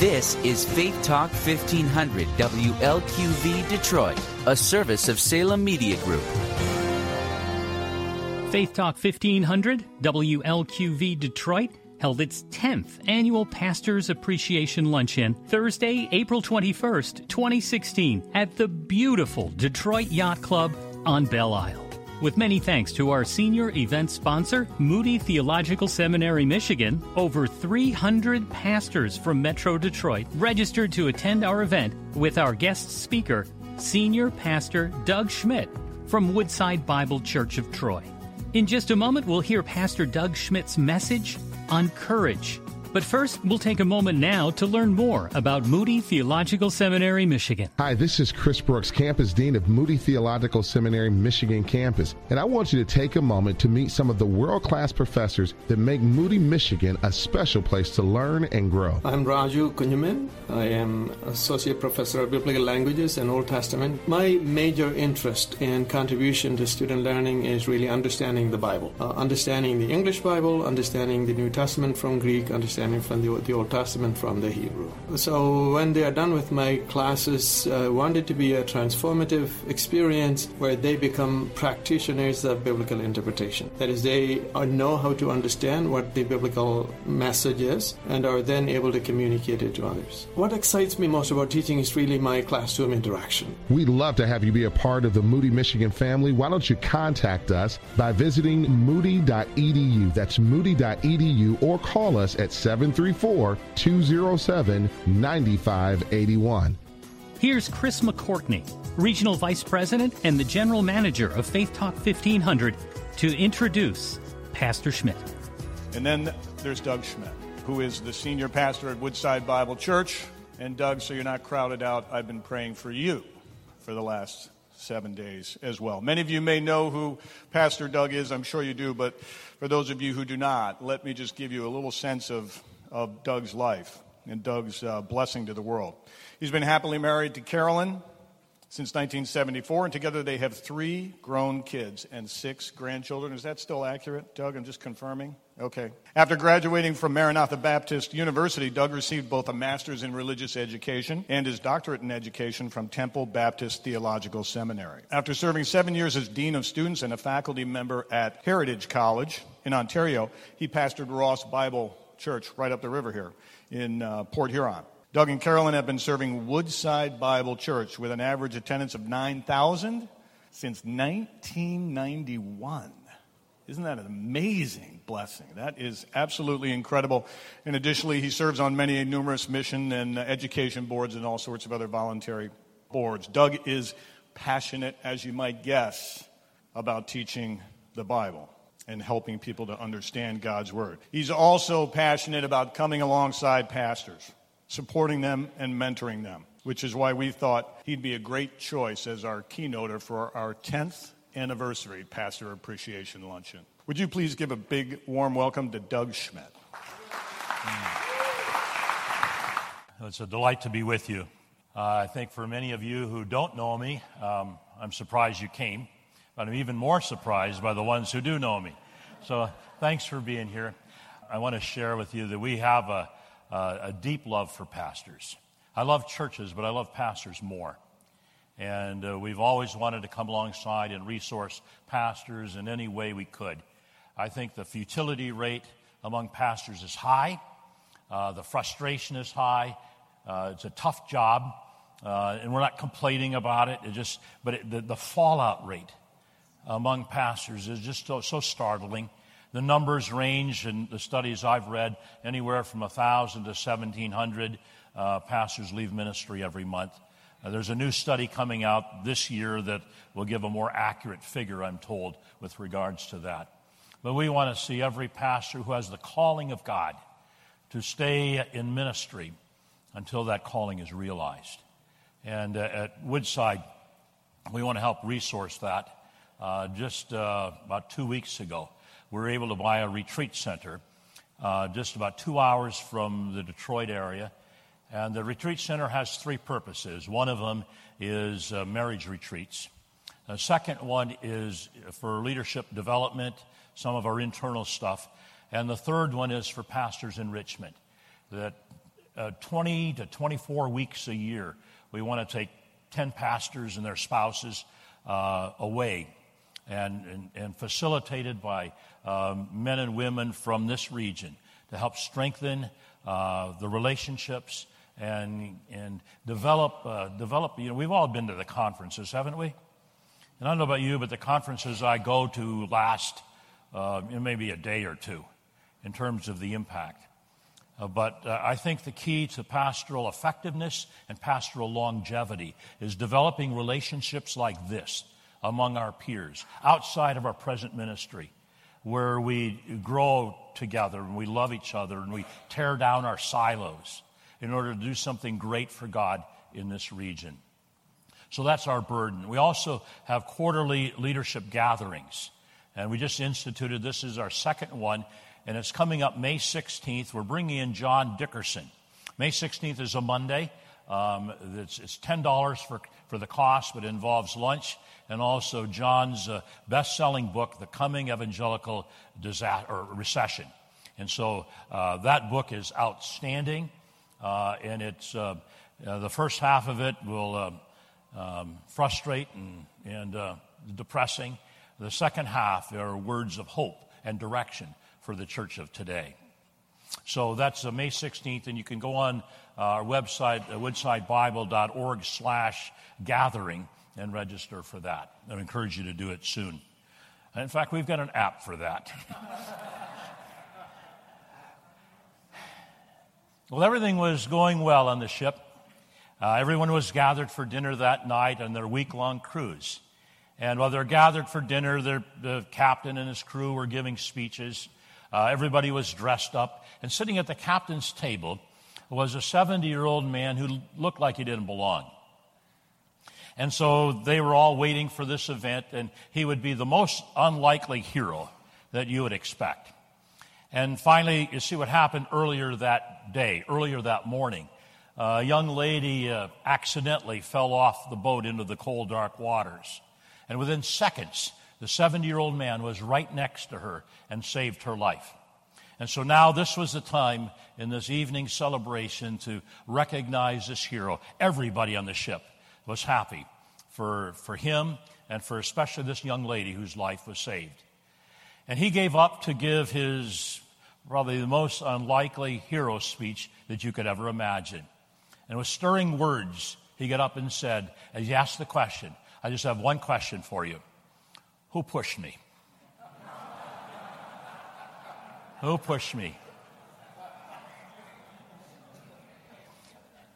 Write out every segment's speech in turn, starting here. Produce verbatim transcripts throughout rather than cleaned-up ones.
This is Faith Talk fifteen hundred W L Q V Detroit, a service of Salem Media Group. Faith Talk fifteen hundred W L Q V Detroit held its tenth annual Pastors Appreciation Luncheon Thursday, April twenty-first, twenty sixteen at the beautiful Detroit Yacht Club on Belle Isle. With many thanks to our senior event sponsor, Moody Theological Seminary, Michigan, over three hundred pastors from Metro Detroit registered to attend our event with our guest speaker, Senior Pastor Doug Schmidt from Woodside Bible Church of Troy. In just a moment, we'll hear Pastor Doug Schmidt's message on courage. But first, we'll take a moment now to learn more about Moody Theological Seminary, Michigan. Hi, this is Chris Brooks, Campus Dean of Moody Theological Seminary, Michigan Campus. And I want you to take a moment to meet some of the world-class professors that make Moody, Michigan a special place to learn and grow. I'm Raju Kunyamin. I am Associate Professor of Biblical Languages and Old Testament. My major interest and contribution to student learning is really understanding the Bible. Uh, understanding the English Bible, understanding the New Testament from Greek, understanding from the, the Old Testament from the Hebrew. So when they are done with my classes, I uh, want it to be a transformative experience where they become practitioners of biblical interpretation. That is, they are know how to understand what the biblical message is and are then able to communicate it to others. What excites me most about teaching is really my classroom interaction. We'd love to have you be a part of the Moody, Michigan family. Why don't you contact us by visiting moody dot e d u. That's moody dot e d u, or call us at seven three four, two oh seven, nine five eight one. Here's Chris McCourtney, Regional Vice President and the General Manager of Faith Talk fifteen hundred, to introduce Pastor Schmidt. And then there's Doug Schmidt, who is the senior pastor at Woodside Bible Church. And Doug, so you're not crowded out, I've been praying for you for the last seven days as well. Many of you may know who Pastor Doug is. I'm sure you do, but for those of you who do not, let me just give you a little sense of, of Doug's life and Doug's uh, blessing to the world. He's been happily married to Carolyn since nineteen seventy-four, and together they have three grown kids and six grandchildren. Is that still accurate, Doug? I'm just confirming. Okay. After graduating from Maranatha Baptist University, Doug received both a master's in religious education and his doctorate in education from Temple Baptist Theological Seminary. After serving seven years as dean of students and a faculty member at Heritage College in Ontario, he pastored Ross Bible Church right up the river here in uh, Port Huron. Doug and Carolyn have been serving Woodside Bible Church with an average attendance of nine thousand since nineteen ninety-one. Isn't that an amazing blessing? That is absolutely incredible. And additionally, he serves on many numerous mission and education boards and all sorts of other voluntary boards. Doug is passionate, as you might guess, about teaching the Bible and helping people to understand God's Word. He's also passionate about coming alongside pastors, supporting them and mentoring them, which is why we thought he'd be a great choice as our keynoter for our tenth anniversary Pastor Appreciation Luncheon. Would you please give a big, warm welcome to Doug Schmidt? It's a delight to be with you. Uh, I think for many of you who don't know me, um, I'm surprised you came, but I'm even more surprised by the ones who do know me. So thanks for being here. I want to share with you that we have a, a, a deep love for pastors. I love churches, but I love pastors more. And uh, we've always wanted to come alongside and resource pastors in any way we could. I think the futility rate among pastors is high. Uh, the frustration is high. Uh, it's a tough job, uh, and we're not complaining about it. It just, but it, the, the fallout rate among pastors is just so, so startling. The numbers range, in the studies I've read, anywhere from one thousand to seventeen hundred uh, pastors leave ministry every month. Uh, there's a new study coming out this year that will give a more accurate figure, I'm told, with regards to that. But we want to see every pastor who has the calling of God to stay in ministry until that calling is realized. And uh, at Woodside, we want to help resource that. Uh, just uh, about two weeks ago, we were able to buy a retreat center uh, just about two hours from the Detroit area. And the retreat center has three purposes. One of them is uh, marriage retreats. The second one is for leadership development, some of our internal stuff. And the third one is for pastors' enrichment, that uh, twenty to twenty-four weeks a year. We want to take ten pastors and their spouses uh, away, and, and, and facilitated by um, men and women from this region to help strengthen uh, the relationships and and develop uh, develop. You know, we've all been to the conferences, haven't we? And I don't know about you, but the conferences I go to last uh, maybe a day or two in terms of the impact. Uh, but uh, I think the key to pastoral effectiveness and pastoral longevity is developing relationships like this among our peers, outside of our present ministry, where we grow together and we love each other and we tear down our silos in order to do something great for God in this region. So that's our burden. We also have quarterly leadership gatherings, and we just instituted, this is our second one, and it's coming up May sixteenth. We're bringing in John Dickerson. May sixteenth is a Monday. Um, it's, it's ten dollars for, for the cost, but it involves lunch, and also John's uh, best-selling book, The Coming Evangelical Disa- or Recession. And so uh, that book is outstanding, uh, and it's uh, uh, the first half of it will... Uh, Um, frustrate and, and uh, depressing. The second half are words of hope and direction for the church of today. So that's uh, May sixteenth, and you can go on uh, our website, uh, woodsidebible.org slash gathering, and register for that. I encourage you to do it soon. And in fact, we've got an app for that. Well, everything was going well on the ship. Uh, everyone was gathered for dinner that night on their week-long cruise. And while they're gathered for dinner, their, the captain and his crew were giving speeches. Uh, everybody was dressed up. And sitting at the captain's table was a seventy-year-old man who looked like he didn't belong. And so they were all waiting for this event, and he would be the most unlikely hero that you would expect. And finally, you see what happened earlier that day, earlier that morning. Uh, a young lady uh, accidentally fell off the boat into the cold, dark waters. And within seconds, the seventy-year-old man was right next to her and saved her life. And so now this was the time in this evening celebration to recognize this hero. Everybody on the ship was happy for, for him and for especially this young lady whose life was saved. And he gave up to give his probably the most unlikely hero speech that you could ever imagine. And with stirring words, he got up and said, as he asked the question, I just have one question for you. Who pushed me? Who pushed me?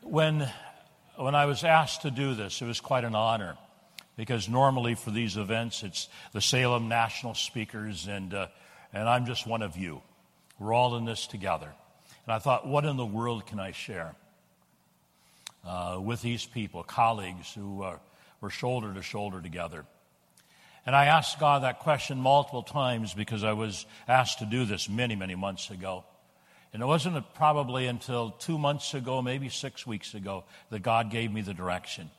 When, when I was asked to do this, it was quite an honor, because normally for these events, it's the Salem National Speakers, and, uh, and I'm just one of you. We're all in this together. And I thought, what in the world can I share? Uh, with these people, colleagues who uh, were shoulder to shoulder together. And I asked God that question multiple times because I was asked to do this many, many months ago. And it wasn't probably until two months ago, maybe six weeks ago, that God gave me the direction.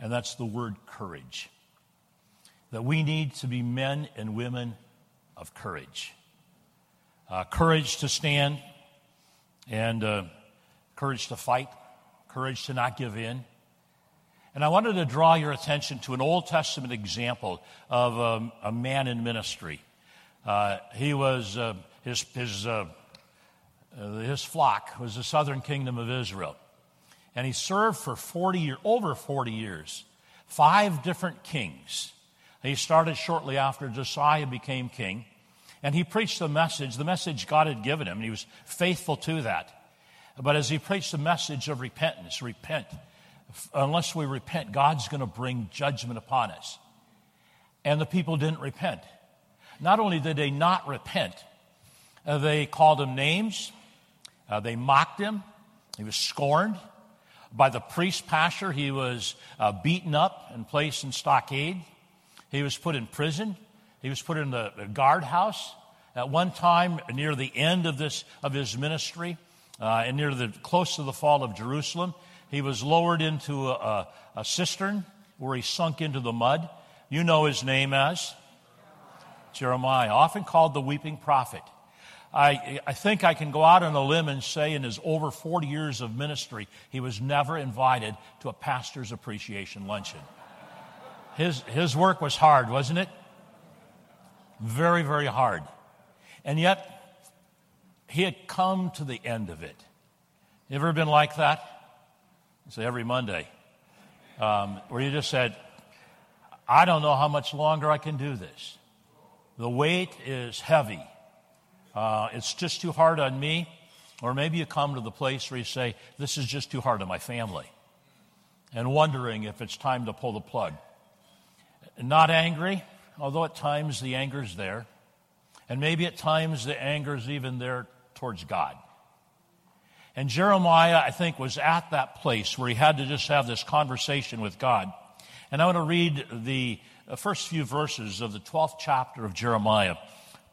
And that's the word courage. That we need to be men and women of courage. Uh, courage to stand and uh, courage to fight. Courage to not give in. And I wanted to draw your attention to an Old Testament example of um, a man in ministry. Uh, he was, uh, his, his, uh, uh, his flock was the southern kingdom of Israel. And he served for forty year, over forty years, five different kings. He started shortly after Josiah became king. And he preached the message, the message God had given him, and he was faithful to that. But as he preached the message of repentance, repent. Unless we repent, God's going to bring judgment upon us. And the people didn't repent. Not only did they not repent, uh, they called him names. Uh, they mocked him. He was scorned. By the priest pastor, he was uh, beaten up and placed in stockade. He was put in prison. He was put in the guardhouse. At one time, near the end of this of his ministry, Uh, and near the close to the fall of Jerusalem, he was lowered into a, a, a cistern where he sunk into the mud. You know his name as Jeremiah, often called the weeping prophet. I, I think I can go out on a limb and say in his over forty years of ministry, he was never invited to a pastor's appreciation luncheon. His, his work was hard, wasn't it? Very, very hard. And yet, he had come to the end of it. You ever been like that? You say every Monday, um, where you just said, I don't know how much longer I can do this. The weight is heavy. Uh, it's just too hard on me. Or maybe you come to the place where you say, this is just too hard on my family. And wondering if it's time to pull the plug. Not angry, although at times the anger's there. And maybe at times the anger's even there towards God. And Jeremiah, I think, was at that place where he had to just have this conversation with God. And I want to read the first few verses of the twelfth chapter of Jeremiah,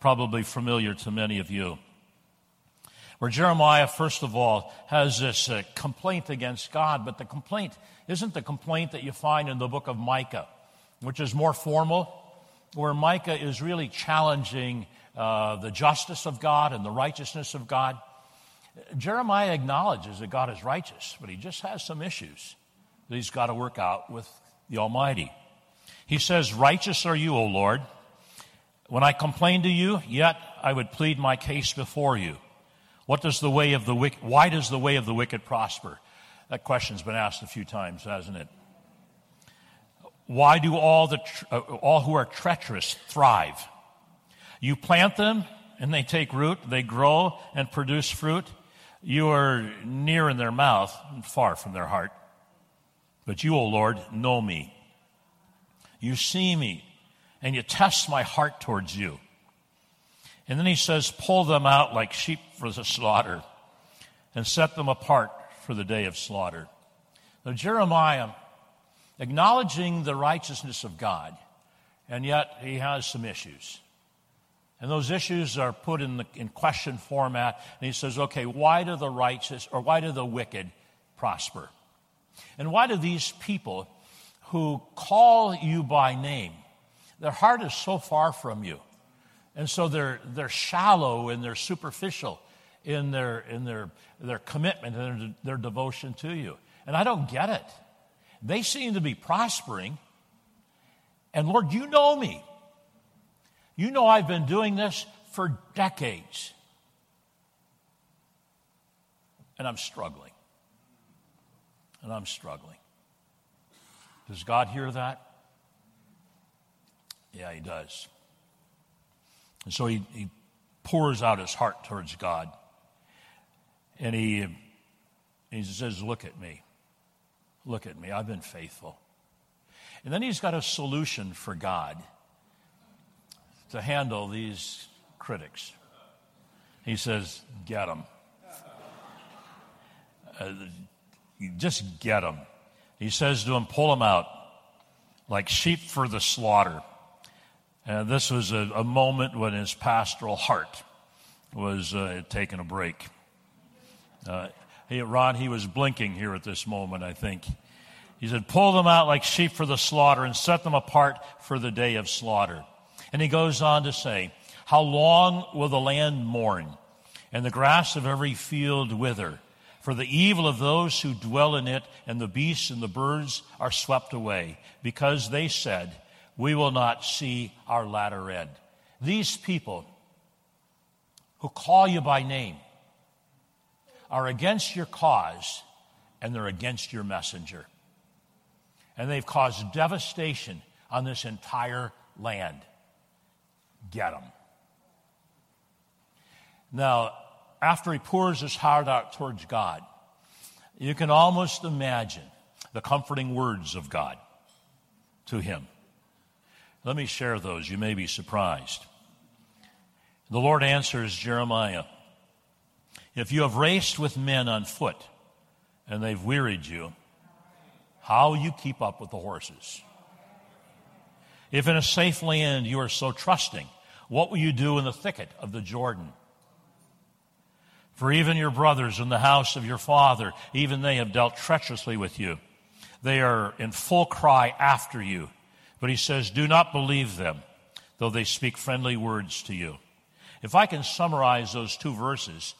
probably familiar to many of you, where Jeremiah, first of all, has this uh, complaint against God, but the complaint isn't the complaint that you find in the book of Micah, which is more formal, where Micah is really challenging uh, the justice of God and the righteousness of God. Jeremiah acknowledges that God is righteous, but he just has some issues that he's got to work out with the Almighty. He says, righteous are you, O Lord. When I complained to you, yet I would plead my case before you. What does the way of the wicked, why does the way of the wicked prosper? That question's been asked a few times, hasn't it? Why do all the uh, all who are treacherous thrive? You plant them, and they take root, they grow and produce fruit. You are near in their mouth and far from their heart. But you, O Lord, know me. You see me, and you test my heart towards you. And then he says, pull them out like sheep for the slaughter, and set them apart for the day of slaughter. Now, Jeremiah, acknowledging the righteousness of God, and yet he has some issues. And those issues are put in the, in question format, and he says, okay, why do the righteous, or why do the wicked prosper? And why do these people who call you by name, their heart is so far from you, and so they're they're shallow and they're superficial in their in their their commitment and their, their devotion to you. And I don't get it. They seem to be prospering, and Lord, you know me. You know I've been doing this for decades, and I'm struggling, and I'm struggling. Does God hear that? Yeah, he does. And so he, he pours out his heart towards God, and he, he says, look at me, look at me, I've been faithful. And then he's got a solution for God to handle these critics. He says, get them. Uh, just get them. He says to them, pull them out like sheep for the slaughter. And this was a, a moment when his pastoral heart was uh, taking a break. Uh, he, Ron, he was blinking here at this moment, I think. He said, pull them out like sheep for the slaughter and set them apart for the day of slaughter. And he goes on to say, how long will the land mourn, and the grass of every field wither? For the evil of those who dwell in it, and the beasts and the birds are swept away, because they said, we will not see our latter end. These people who call you by name are against your cause, and they're against your messenger. And they've caused devastation on this entire land. Get them. Now, after he pours his heart out towards God, you can almost imagine the comforting words of God to him. Let me share those. You may be surprised. The Lord answers Jeremiah, if you have raced with men on foot and they've wearied you, how you keep up with the horses? If in a safe land you are so trusting, what will you do in the thicket of the Jordan? For even your brothers in the house of your father, even they have dealt treacherously with you. They are in full cry after you. But he says, do not believe them, though they speak friendly words to you. If I can summarize those two verses,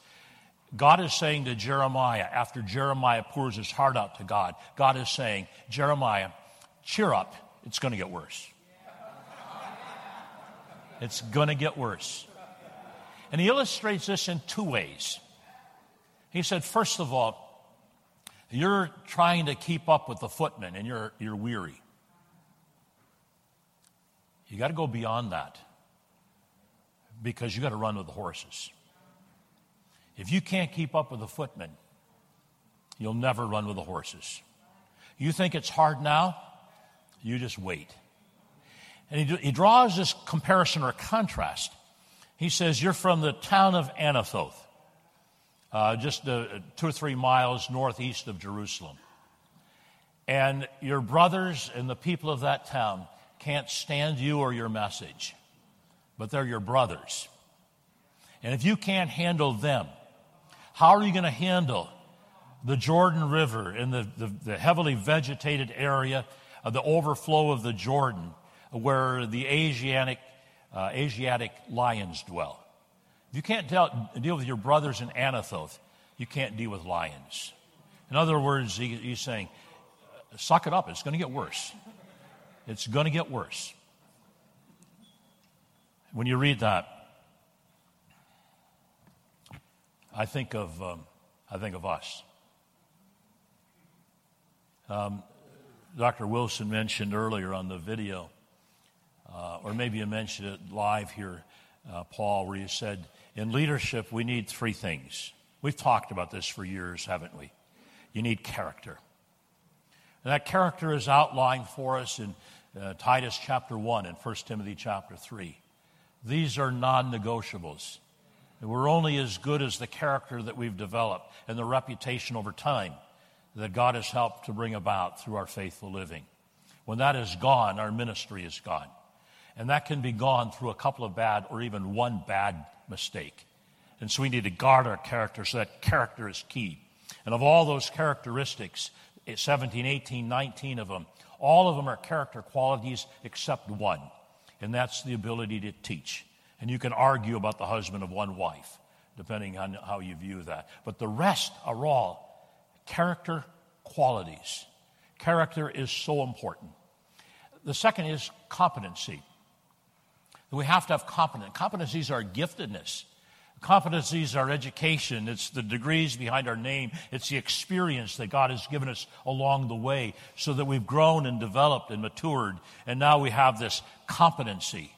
God is saying to Jeremiah, after Jeremiah pours his heart out to God, God is saying, Jeremiah, cheer up, it's going to get worse. It's going to get worse. And he illustrates this in two ways. He said, first of all, you're trying to keep up with the footmen and you're you're weary. You got to go beyond that because you got to run with the horses. If you can't keep up with the footmen, you'll never run with the horses. You think it's hard now? You just wait. And he, he draws this comparison or contrast. He says, you're from the town of Anathoth, uh, just uh, two or three miles northeast of Jerusalem. And your brothers and the people of that town can't stand you or your message, but they're your brothers. And if you can't handle them, how are you going to handle the Jordan River and the, the, the heavily vegetated area of the overflow of the Jordan where the Asiatic uh, Asiatic lions dwell? If you can't tell, deal with your brothers in Anathoth, you can't deal with lions. In other words, he, he's saying, suck it up, it's going to get worse. It's going to get worse. When you read that, I think of um, I think of us. Um, Doctor Wilson mentioned earlier on the video, uh, or maybe you mentioned it live here, uh, Paul, where you said, in leadership, we need three things. We've talked about this for years, haven't we? You need character. And that character is outlined for us in uh, Titus chapter one and First Timothy chapter three. These are non-negotiables. We're only as good as the character that we've developed and the reputation over time that God has helped to bring about through our faithful living. When that is gone, our ministry is gone. And that can be gone through a couple of bad or even one bad mistake. And so we need to guard our character, so that character is key. And of all those characteristics, seventeen, eighteen, nineteen of them, all of them are character qualities except one, and that's the ability to teach. And you can argue about the husband of one wife, depending on how you view that. But the rest are all character qualities. Character is so important. The second is competency. We have to have competent. Competencies are giftedness. Competencies are education. It's the degrees behind our name. It's the experience that God has given us along the way so that we've grown and developed and matured, and now we have this competency.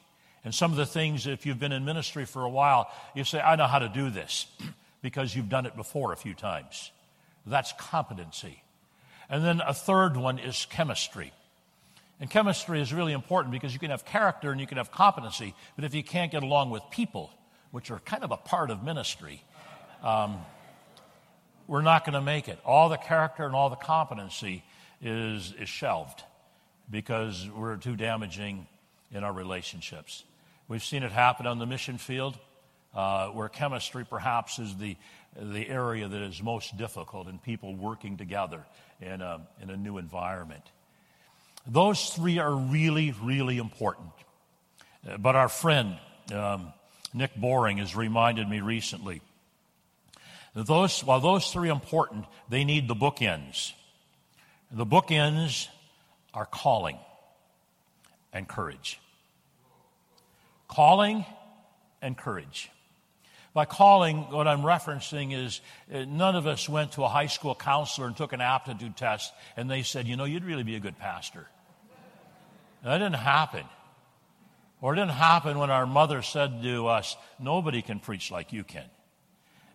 And some of the things, if you've been in ministry for a while, you say, I know how to do this, because you've done it before a few times. That's competency. And then a third one is chemistry. And chemistry is really important because you can have character and you can have competency, but if you can't get along with people, which are kind of a part of ministry, um, we're not going to make it. All the character and all the competency is, is shelved because we're too damaging in our relationships. We've seen it happen on the mission field, uh, where chemistry perhaps is the the area that is most difficult in people working together in a, in a new environment. Those three are really, really important. Uh, but our friend, um, Nick Boring, has reminded me recently that those, while those three are important, they need the bookends. The bookends are calling and courage. Calling and courage. By calling, what I'm referencing is uh, none of us went to a high school counselor and took an aptitude test and they said, you know, you'd really be a good pastor. That didn't happen. Or it didn't happen when our mother said to us, nobody can preach like you can.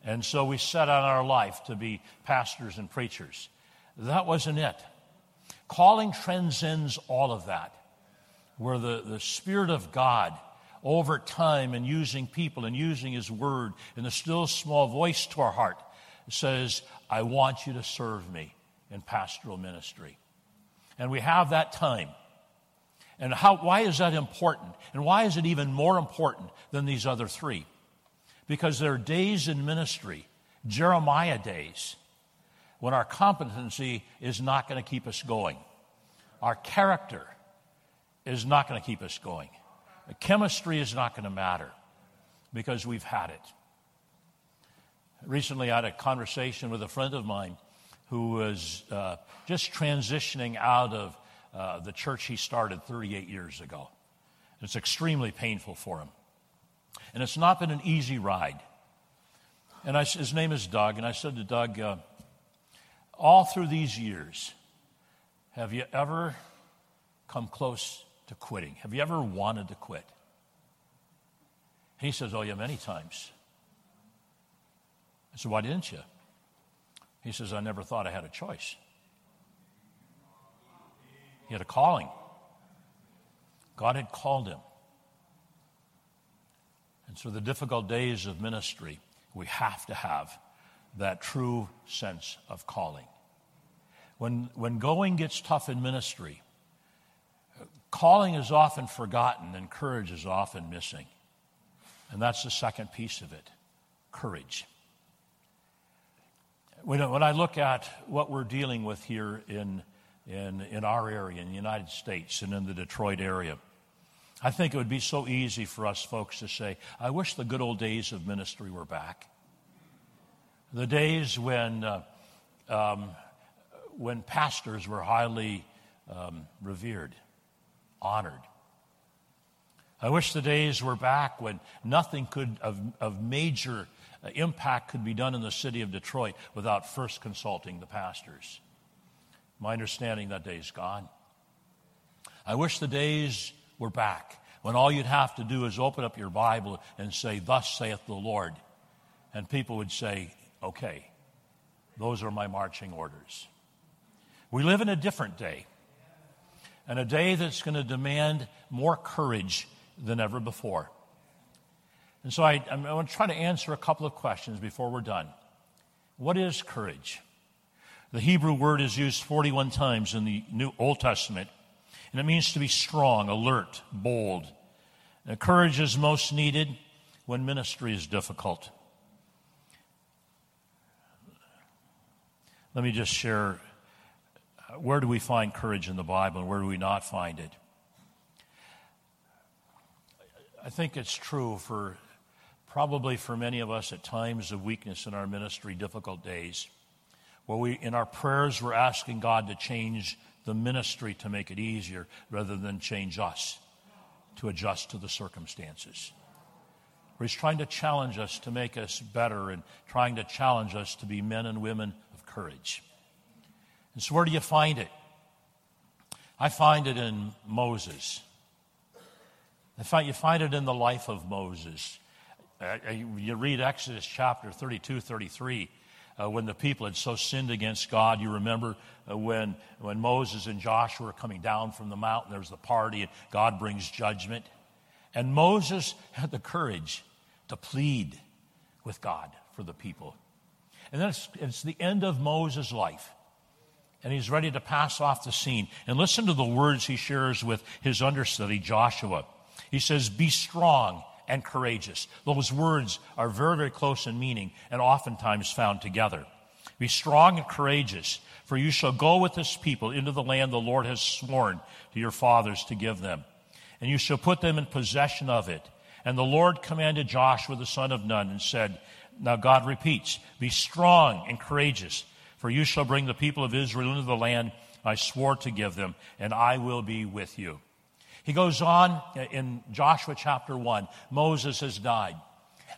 And so we set on our life to be pastors and preachers. That wasn't it. Calling transcends all of that, where the, the Spirit of God over time and using people and using His Word and the still small voice to our heart says, I want you to serve me in pastoral ministry. And we have that time. And how? Why is that important? And why is it even more important than these other three? Because there are days in ministry, Jeremiah days, when our competency is not going to keep us going. Our character is not going to keep us going. The chemistry is not going to matter. because we've had it. Recently, I had a conversation with a friend of mine who was uh, just transitioning out of uh, the church he started thirty-eight years ago. It's extremely painful for him. And it's not been an easy ride. And I, his name is Doug, and I said to Doug, uh, all through these years, have you ever come close to quitting? Have you ever wanted to quit? And he says, oh, yeah, many times. I said, why didn't you? He says, I never thought I had a choice. He had a calling. God had called him. And so the difficult days of ministry, we have to have that true sense of calling. When, when going gets tough in ministry, calling is often forgotten and courage is often missing. And that's the second piece of it, courage. When I look at what we're dealing with here in, in, in our area, in the United States and in the Detroit area, I think it would be so easy for us folks to say, I wish the good old days of ministry were back. The days when uh, um, when pastors were highly um, revered, honored. I wish the days were back when nothing could of, of major impact could be done in the city of Detroit without first consulting the pastors. My understanding, that day is gone. I wish the days were back when all you'd have to do is open up your Bible and say, thus saith the Lord. And people would say, okay, those are my marching orders. We live in a different day, and a day that's going to demand more courage than ever before. And so I, I want to try to answer a couple of questions before we're done. What is courage? The Hebrew word is used forty-one times in the New Old Testament, and it means to be strong, alert, bold. Now, courage is most needed when ministry is difficult. Let me just share, where do we find courage in the Bible and where do we not find it? I think it's true for probably for many of us at times of weakness in our ministry, difficult days, where we, in our prayers, we're asking God to change the ministry to make it easier rather than change us to adjust to the circumstances. Where he's trying to challenge us to make us better and trying to challenge us to be men and women of courage. And so where do you find it? I find it in Moses. I find, you find it in the life of Moses. Uh, you read Exodus chapter thirty-two, thirty-three, uh, when the people had so sinned against God. You remember uh, when, when Moses and Joshua were coming down from the mountain, there's the party, and God brings judgment. And Moses had the courage to plead with God for the people. And then it's, it's the end of Moses' life, and he's ready to pass off the scene. And listen to the words he shares with his understudy, Joshua. He says, be strong and courageous. Those words are very, very close in meaning and oftentimes found together. Be strong and courageous, for you shall go with this people into the land the Lord has sworn to your fathers to give them. And you shall put them in possession of it. And the Lord commanded Joshua the son of Nun and said, now God repeats, be strong and courageous, for you shall bring the people of Israel into the land I swore to give them, and I will be with you. He goes on in Joshua chapter one, Moses has died.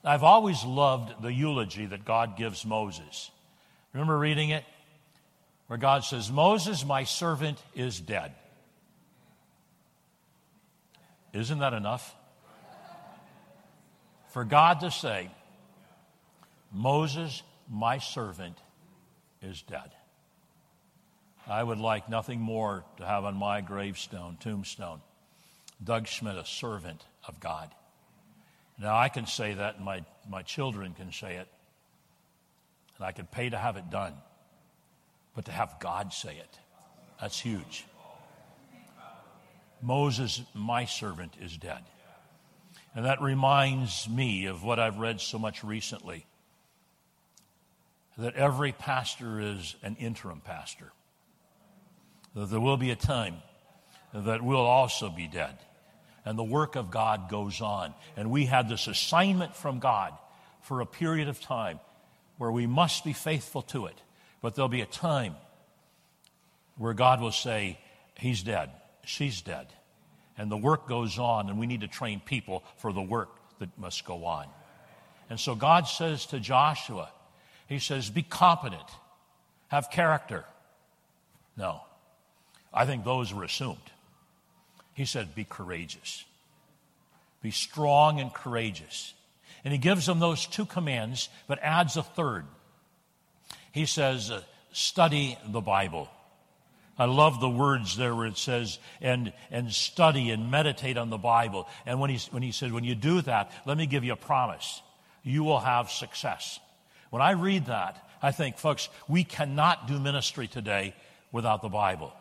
I've always loved the eulogy that God gives Moses. Remember reading it? Where God says, Moses, my servant, is dead. Isn't that enough? For God to say, Moses, my servant, is dead. I would like nothing more to have on my gravestone, tombstone, Doug Schmidt, a servant of God. Now, I can say that, and my, my children can say it, and I could pay to have it done, but to have God say it, that's huge. Moses, my servant, is dead. And that reminds me of what I've read so much recently, that every pastor is an interim pastor, that there will be a time that we'll also be dead. and the work of God goes on. And we had this assignment from God for a period of time where we must be faithful to it. But there'll be a time where God will say, he's dead, she's dead. And the work goes on, and we need to train people for the work that must go on. And so God says to Joshua, he says, be competent, have character. No, I think those were assumed. He said, be courageous. Be strong and courageous. And he gives them those two commands, but adds a third. He says, study the Bible. I love the words there where it says, and and study and meditate on the Bible. And when he, when he says, when you do that, let me give you a promise. You will have success. When I read that, I think, folks, we cannot do ministry today without the Bible.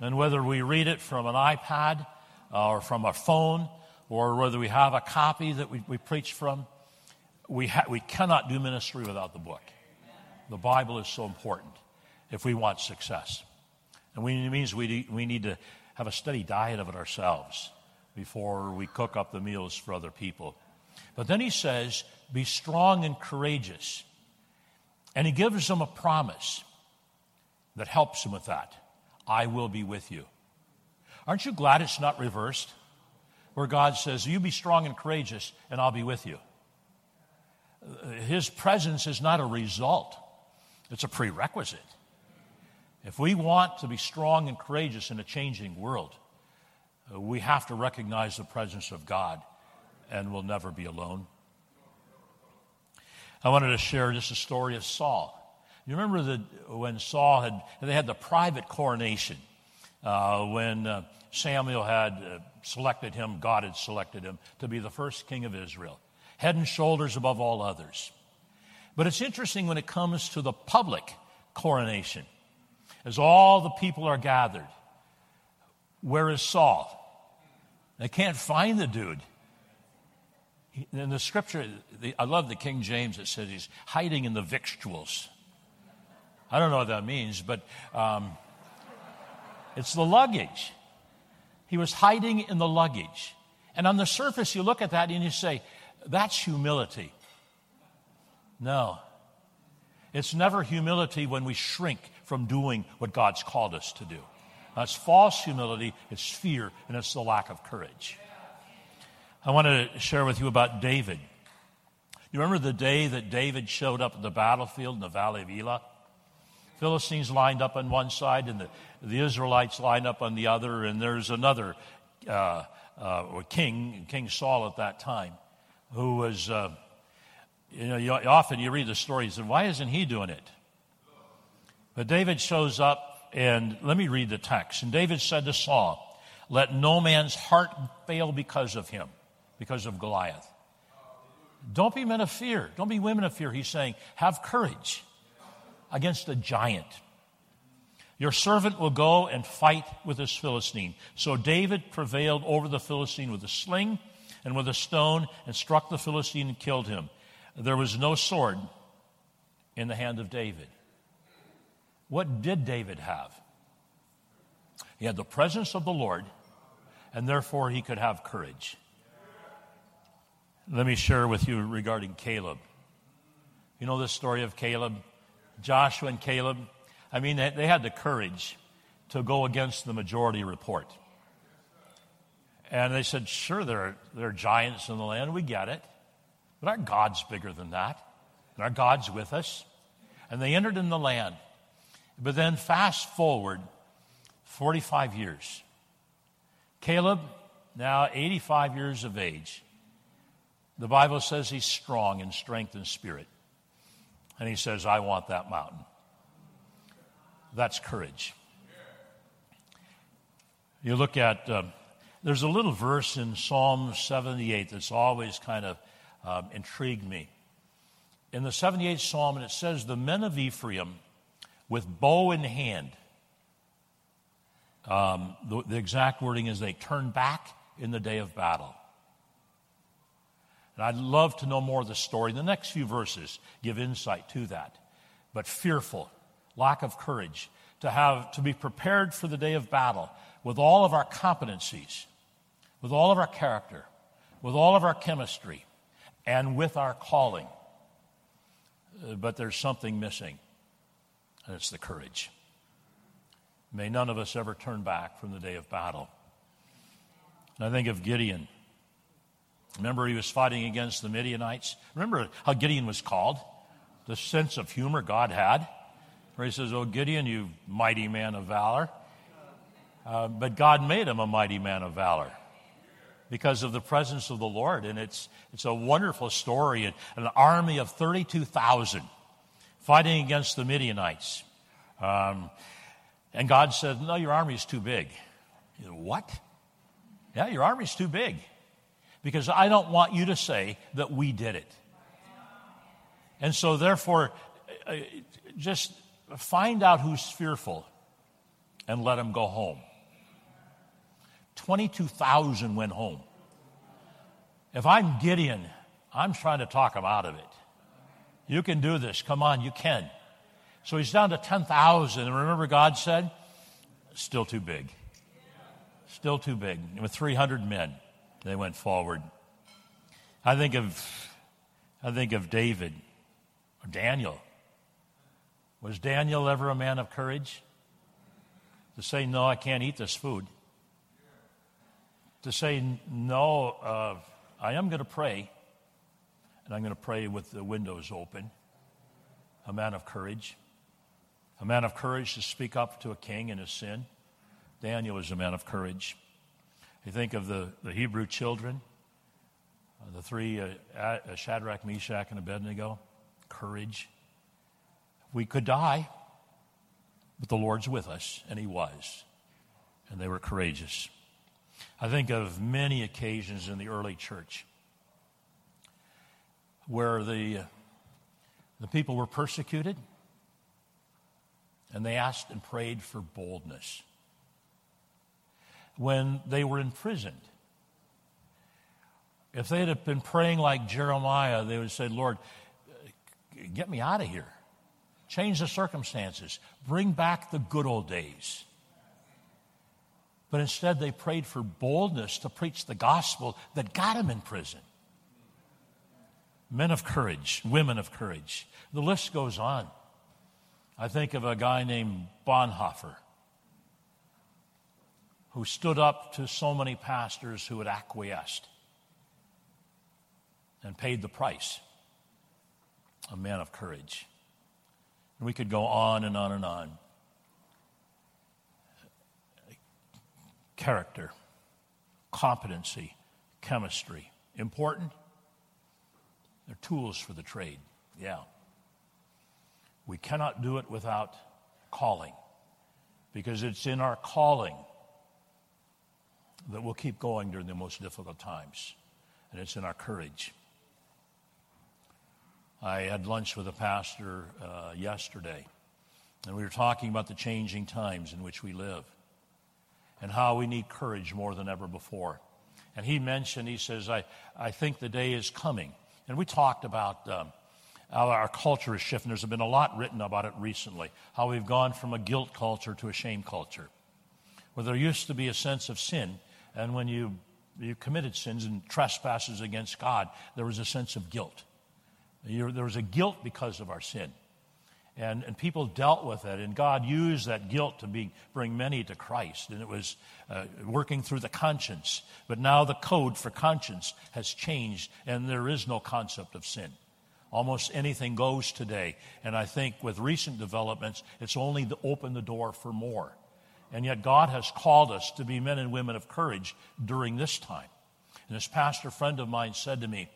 And whether we read it from an iPad or from a phone or whether we have a copy that we, we preach from, we ha- we cannot do ministry without the book. The Bible is so important if we want success. And we, it means we, we need to have a steady diet of it ourselves before we cook up the meals for other people. But then he says, be strong and courageous. And he gives them a promise that helps them with that. I will be with you. Aren't you glad it's not reversed? Where God says, you be strong and courageous, and I'll be with you. His presence is not a result. It's a prerequisite. If we want to be strong and courageous in a changing world, we have to recognize the presence of God, and we'll never be alone. I wanted to share just a story of Saul. You remember the, when Saul had, they had the private coronation. Uh, when uh, Samuel had uh, selected him, God had selected him to be the first king of Israel, head and shoulders above all others. But it's interesting when it comes to the public coronation. As all the people are gathered, where is Saul? They can't find the dude. He, in the scripture, the, I love the King James, it says he's hiding in the victuals. I don't know what that means, but um, it's the luggage. He was hiding in the luggage. And on the surface, you look at that and you say, that's humility. No. It's never humility when we shrink from doing what God's called us to do. That's false humility, it's fear, and it's the lack of courage. I want to share with you about David. You remember the day that David showed up at the battlefield in the Valley of Elah? Philistines lined up on one side, and the, the Israelites lined up on the other, and there's another uh, uh, king, King Saul at that time, who was, uh, you know, you, often you read the stories, and why isn't he doing it? But David shows up, and let me read the text. And David said to Saul, let no man's heart fail because of him, because of Goliath. Don't be men of fear. Don't be women of fear. He's saying, have courage against a giant. Your servant will go and fight with this Philistine. So David prevailed over the Philistine with a sling and with a stone and struck the Philistine and killed him. There was no sword in the hand of David. What did David have? He had the presence of the Lord, and therefore he could have courage. Let me share with you regarding Caleb. You know the story of Caleb? Joshua and Caleb, I mean, they had the courage to go against the majority report. And they said, sure, there are, there are giants in the land, we get it. But our God's bigger than that, and our God's with us. And they entered in the land. But then fast forward forty-five years. Caleb, now eighty-five years of age. The Bible says he's strong in strength and spirit. And he says, I want that mountain. That's courage. You look at, um, there's a little verse in Psalm seventy-eight that's always kind of um, intrigued me. In the seventy-eighth Psalm, and it says, the men of Ephraim, with bow in hand. Um, the, the exact wording is they turn back in the day of battle. And I'd love to know more of the story. The next few verses give insight to that. But fearful, lack of courage, to have to be prepared for the day of battle with all of our competencies. with all of our character, with all of our chemistry, and with our calling. But there's something missing, and it's the courage. May none of us ever turn back from the day of battle. And I think of Gideon. Remember, he was fighting against the Midianites. Remember how Gideon was called? The sense of humor God had. Where he says, "Oh, Gideon, you mighty man of valor." Uh, but God made him a mighty man of valor because of the presence of the Lord. And it's it's a wonderful story. An army of thirty-two thousand fighting against the Midianites. Um, and God said, "No, your army is too big." You know, what? Yeah, your army's too big. Because I don't want you to say that we did it. And so therefore, just find out who's fearful and let them go home. twenty-two thousand went home. If I'm Gideon, I'm trying to talk them out of it. You can do this. Come on, you can. So he's down to ten thousand. And remember God said, still too big. Still too big. With three hundred men. They went forward. I think of, I think of David, or Daniel. Was Daniel ever a man of courage? To say, no, I can't eat this food. To say, no, uh, I am going to pray, and I'm going to pray with the windows open. A man of courage. A man of courage to speak up to a king in his sin. Daniel was a man of courage. You think of the, the Hebrew children, uh, the three, uh, uh, Shadrach, Meshach, and Abednego, courage. We could die, but the Lord's with us, and he was. And they were courageous. I think of many occasions in the early church where the, the people were persecuted, and they asked and prayed for boldness. When they were imprisoned, if they had been praying like Jeremiah, they would say, "Lord, get me out of here. Change the circumstances. Bring back the good old days." But instead, they prayed for boldness to preach the gospel that got them in prison. Men of courage, women of courage. The list goes on. I think of a guy named Bonhoeffer, who stood up to so many pastors who had acquiesced and paid the price. A man of courage. And we could go on and on and on. Character, competency, chemistry. Important? They're tools for the trade, yeah. We cannot do it without calling, because it's in our calling that will keep going during the most difficult times. And it's in our courage. I had lunch with a pastor uh, yesterday, and we were talking about the changing times in which we live and how we need courage more than ever before. And he mentioned, he says, I, I think the day is coming. And we talked about um, how our culture is shifting. There's been a lot written about it recently, how we've gone from a guilt culture to a shame culture, where there used to be a sense of sin. And when you, you committed sins and trespasses against God, there was a sense of guilt. You're, there was a guilt because of our sin. And, and people dealt with it, and God used that guilt to be, bring many to Christ. And it was uh, working through the conscience. But now the code for conscience has changed, and there is no concept of sin. Almost anything goes today. And I think with recent developments, it's only to open the door for more. And yet God has called us to be men and women of courage during this time. And this pastor friend of mine said to me,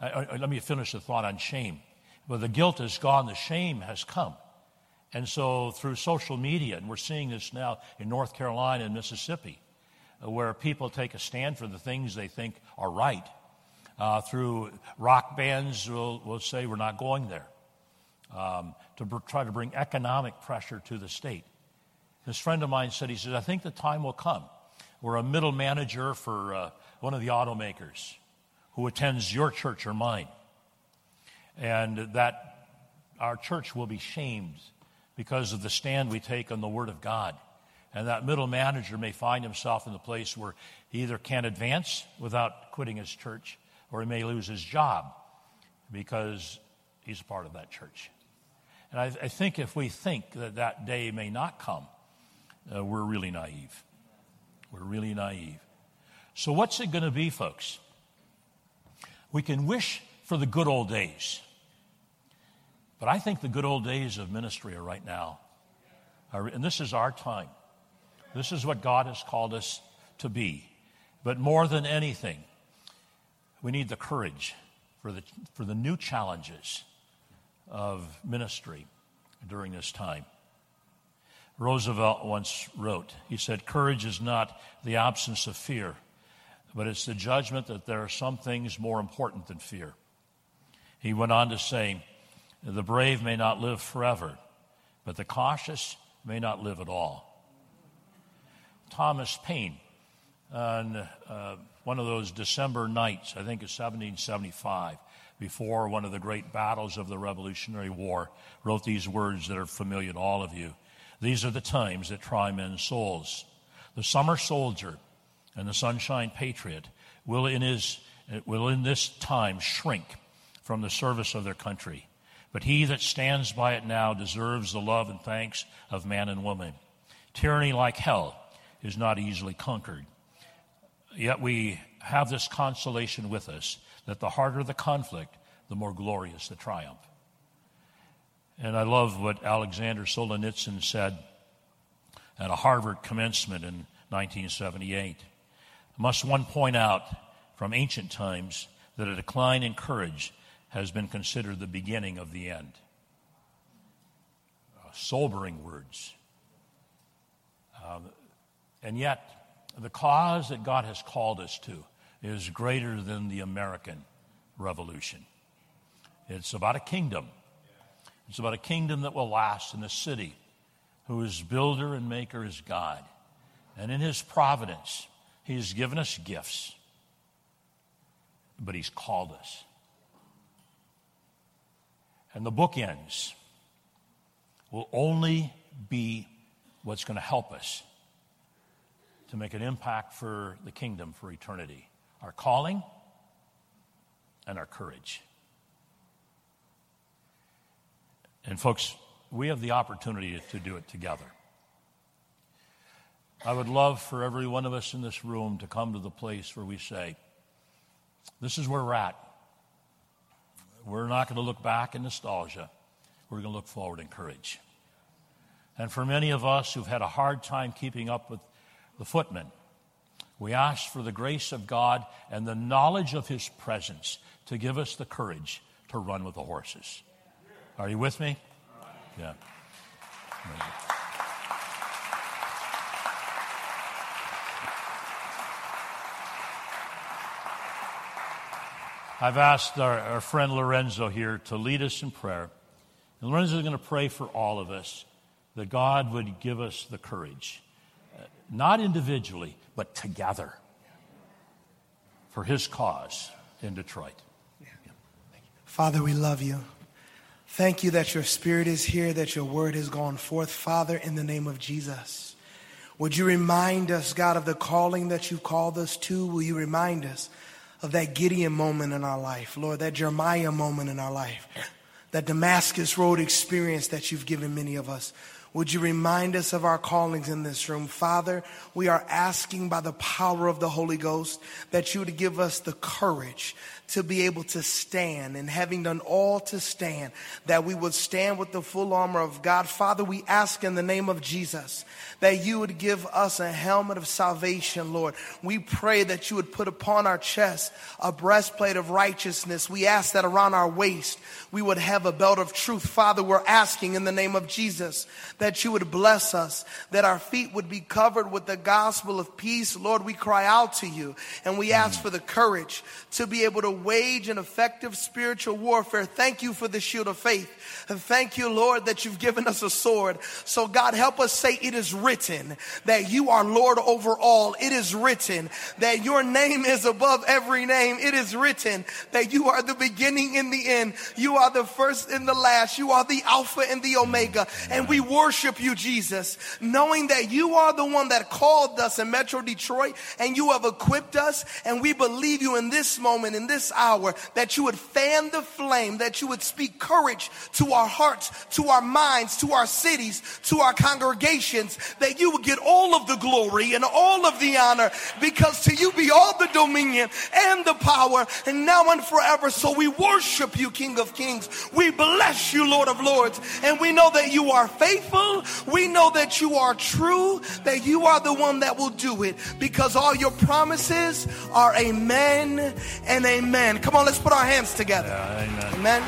uh, let me finish the thought on shame. Well, the guilt is gone, the shame has come. And so through social media, and we're seeing this now in North Carolina and Mississippi, uh, where people take a stand for the things they think are right. Uh, through rock bands, we'll, we'll say we're not going there, um, to br- try to bring economic pressure to the state. This friend of mine said, he says, I think the time will come where a middle manager for uh, one of the automakers who attends your church or mine, and that our church will be shamed because of the stand we take on the Word of God. And that middle manager may find himself in the place where he either can't advance without quitting his church, or he may lose his job because he's a part of that church. And I, I think if we think that that day may not come, uh, we're really naive. We're really naive. So what's it going to be, folks? We can wish for the good old days. But I think the good old days of ministry are right now. Are, and this is our time. This is what God has called us to be. But more than anything, we need the courage for the for the new challenges of ministry during this time. Roosevelt once wrote, he said, "Courage is not the absence of fear, but it's the judgment that there are some things more important than fear." He went on to say, "The brave may not live forever, but the cautious may not live at all." Thomas Paine, on uh, one of those December nights, I think it's seventeen seventy-five, before one of the great battles of the Revolutionary War, wrote these words that are familiar to all of you. "These are the times that try men's souls. The summer soldier and the sunshine patriot will in his will in this time shrink from the service of their country. But he that stands by it now deserves the love and thanks of man and woman. Tyranny like hell is not easily conquered. Yet we have this consolation with us, that the harder the conflict, the more glorious the triumph." And I love what Alexander Solzhenitsyn said at a Harvard commencement in nineteen seventy-eight. "Must one point out from ancient times that a decline in courage has been considered the beginning of the end?" Uh, sobering words. Um, and yet, the cause that God has called us to is greater than the American Revolution. It's about a kingdom. It's about a kingdom that will last in a city whose builder and maker is God. And in his providence, he's given us gifts, but he's called us. And the bookends will only be what's going to help us to make an impact for the kingdom for eternity. Our calling and our courage. And folks, we have the opportunity to do it together. I would love for every one of us in this room to come to the place where we say, this is where we're at. We're not going to look back in nostalgia. We're going to look forward in courage. And for many of us who've had a hard time keeping up with the footmen, we ask for the grace of God and the knowledge of his presence to give us the courage to run with the horses. Are you with me? Yeah. I've asked our, our friend Lorenzo here to lead us in prayer. And Lorenzo is going to pray for all of us that God would give us the courage, not individually, but together, for his cause in Detroit. Yeah. Yeah. Thank you. Father, we love you. Thank you that your spirit is here, that your word has gone forth. Father, in the name of Jesus, would you remind us, God, of the calling that you've called us to? Will you remind us of that Gideon moment in our life, Lord, that Jeremiah moment in our life, that Damascus Road experience that you've given many of us? Would you remind us of our callings in this room? Father, we are asking by the power of the Holy Ghost that you would give us the courage to be able to stand, and having done all to stand, that we would stand with the full armor of God. Father, we ask in the name of Jesus that you would give us a helmet of salvation, Lord. We pray that you would put upon our chest a breastplate of righteousness. We ask that around our waist we would have a belt of truth. Father, we're asking in the name of Jesus that you would bless us, that our feet would be covered with the gospel of peace. Lord, we cry out to you and we ask for the courage to be able to wage an effective spiritual warfare. Thank you for the shield of faith. And thank you, Lord, that you've given us a sword. So God, help us say, it is written that you are Lord over all. It is written that your name is above every name. It is written that you are the beginning and the end. You are the first and the last. You are the Alpha and the Omega. And we worship worship you, Jesus, knowing that you are the one that called us in Metro Detroit, and you have equipped us, and we believe you in this moment, in this hour, that you would fan the flame, that you would speak courage to our hearts, to our minds, to our cities, to our congregations, that you would get all of the glory and all of the honor, because to you be all the dominion and the power, and now and forever. So we worship you, King of Kings. We bless you, Lord of Lords, and we know that you are faithful. We know that you are true, that you are the one that will do it, because all your promises are amen and amen. Come on, let's put our hands together. Amen. Amen.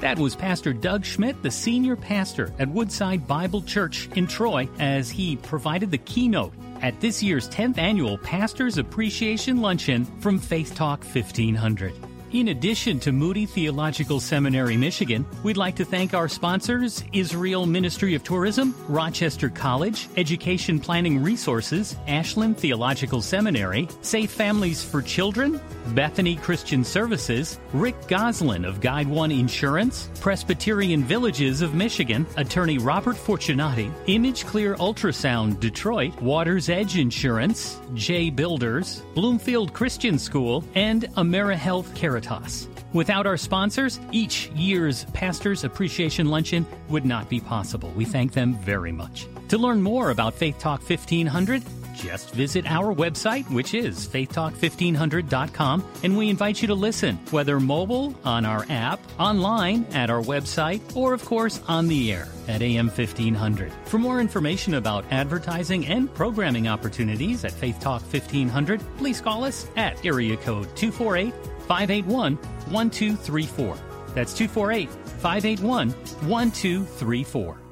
That was Pastor Doug Schmidt, the senior pastor at Woodside Bible Church in Troy, as he provided the keynote at this year's tenth annual Pastors Appreciation Luncheon from Faith Talk fifteen hundred. In addition to Moody Theological Seminary, Michigan, we'd like to thank our sponsors, Israel Ministry of Tourism, Rochester College, Education Planning Resources, Ashland Theological Seminary, Safe Families for Children, Bethany Christian Services, Rick Goslin of Guide One Insurance, Presbyterian Villages of Michigan, Attorney Robert Fortunati, Image Clear Ultrasound Detroit, Water's Edge Insurance, J. Builders, Bloomfield Christian School, and AmeriHealth Caritas. Without our sponsors, each year's Pastors Appreciation Luncheon would not be possible. We thank them very much. To learn more about Faith Talk fifteen hundred, just visit our website, which is faith talk fifteen hundred dot com, and we invite you to listen, whether mobile, on our app, online, at our website, or, of course, on the air at A M fifteen hundred. For more information about advertising and programming opportunities at Faith Talk fifteen hundred, please call us at area code two four eight, five eight one, one two three four. That's two four eight, five eight one, one two three four.